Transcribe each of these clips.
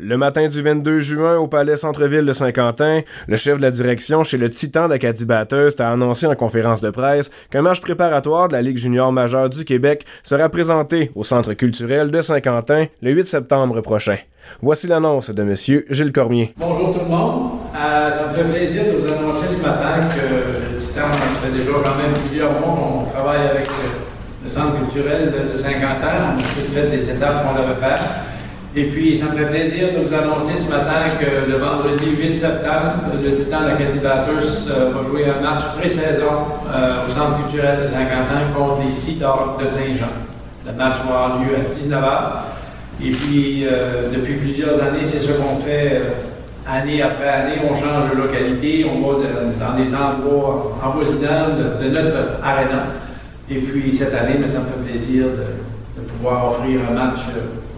Le matin du 22 juin, au palais Centre-Ville de Saint-Quentin, le chef de la direction chez le Titan d'Acadie-Bathurst a annoncé en conférence de presse qu'un match préparatoire de la Ligue Junior Majeure du Québec sera présenté au Centre Culturel de Saint-Quentin le 8 septembre prochain. Voici l'annonce de M. Gilles Cormier. Bonjour tout le monde. Ça me fait plaisir de vous annoncer ce matin que le Titan, ça fait déjà quand même plusieurs mois qu'on travaille avec le Centre Culturel de Saint-Quentin. On a tout fait les étapes qu'on devait faire. Et puis, ça me fait plaisir de vous annoncer ce matin que le vendredi 8 septembre, le Titan d'Acadie-Bathurst va jouer un match pré-saison au Centre culturel de Saint-Quentin contre les Sidors de Saint-Jean. Le match va avoir lieu à 19h. Et puis, depuis plusieurs années, c'est ce qu'on fait année après année. On change de localité, on va dans des endroits avoisinants de notre aréna. Et puis, cette année, ça me fait plaisir de pouvoir offrir un match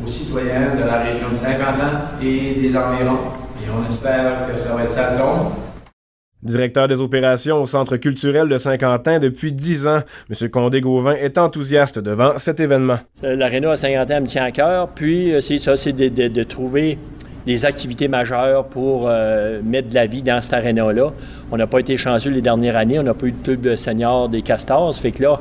aux citoyens de la région de Saint-Quentin et des environs. Et on espère que ça va être ça le compte. Directeur des opérations au Centre culturel de Saint-Quentin depuis 10 ans, M. Condé-Gauvin est enthousiaste devant cet événement. L'aréna à Saint-Quentin me tient à cœur, puis c'est ça, c'est de trouver des activités majeures pour mettre de la vie dans cette aréna-là. On n'a pas été chanceux les dernières années, on n'a pas eu de club senior des Castors, fait que là,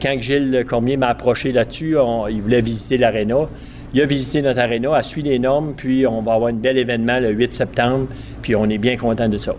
quand Gilles Cormier m'a approché là-dessus, il voulait visiter l'aréna. Il a visité notre aréna, a suivi les normes, puis on va avoir un bel événement le 8 septembre, puis on est bien content de ça.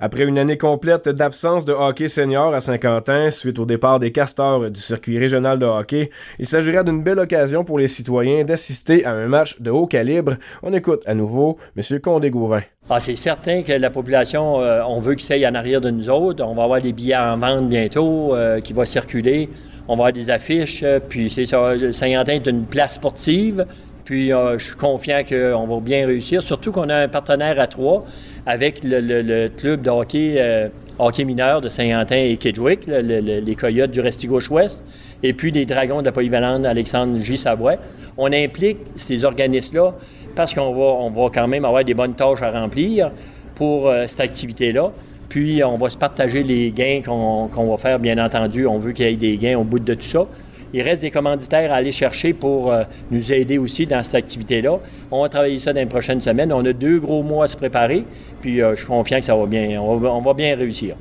Après une année complète d'absence de hockey senior à Saint-Quentin, suite au départ des Castors du circuit régional de hockey, il s'agira d'une belle occasion pour les citoyens d'assister à un match de haut calibre. On écoute à nouveau M. Condé-Gauvin. C'est certain que la population, on veut qu'ils s'aillent en arrière de nous autres. On va avoir des billets en vente bientôt qui vont circuler. On va avoir des affiches. Puis c'est ça, Saint-Quentin est une place sportive. Puis je suis confiant qu'on va bien réussir, surtout qu'on a un partenaire à trois avec le club de hockey mineur de Saint-Quentin et Kedgewick, les Coyotes du Restigouche-Ouest, et puis les Dragons de la Polyvalente Alexandre J. Savoie. On implique ces organismes-là parce qu'on va quand même avoir des bonnes tâches à remplir pour cette activité-là. Puis on va se partager les gains qu'on va faire, bien entendu. On veut qu'il y ait des gains au bout de tout ça. Il reste des commanditaires à aller chercher pour nous aider aussi dans cette activité-là. On va travailler ça dans les prochaines semaines. On a 2 gros mois à se préparer, puis je suis confiant que ça va bien, on va bien réussir.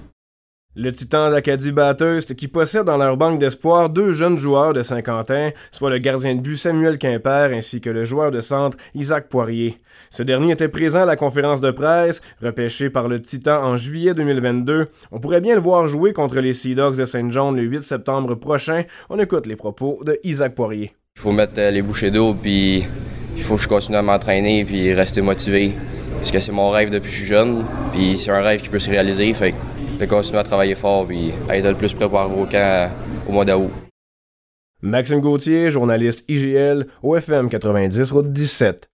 Le Titan d'Acadie-Bathurst, qui possède dans leur banque d'espoir 2 jeunes joueurs de Saint-Quentin, soit le gardien de but Samuel Quimper ainsi que le joueur de centre Isaac Poirier. Ce dernier était présent à la conférence de presse, repêché par le Titan en juillet 2022. On pourrait bien le voir jouer contre les Sea Dogs de Saint-Jean le 8 septembre prochain. On écoute les propos de Isaac Poirier. Il faut mettre les bouchées d'eau, puis il faut que je continue à m'entraîner puis rester motivé. Parce que c'est mon rêve depuis que je suis jeune, puis c'est un rêve qui peut se réaliser, fait de continuer à travailler fort puis à être le plus prêt pour arriver au camp au mois d'août. Maxime Gauthier, journaliste IGL, OFM 90, route 17.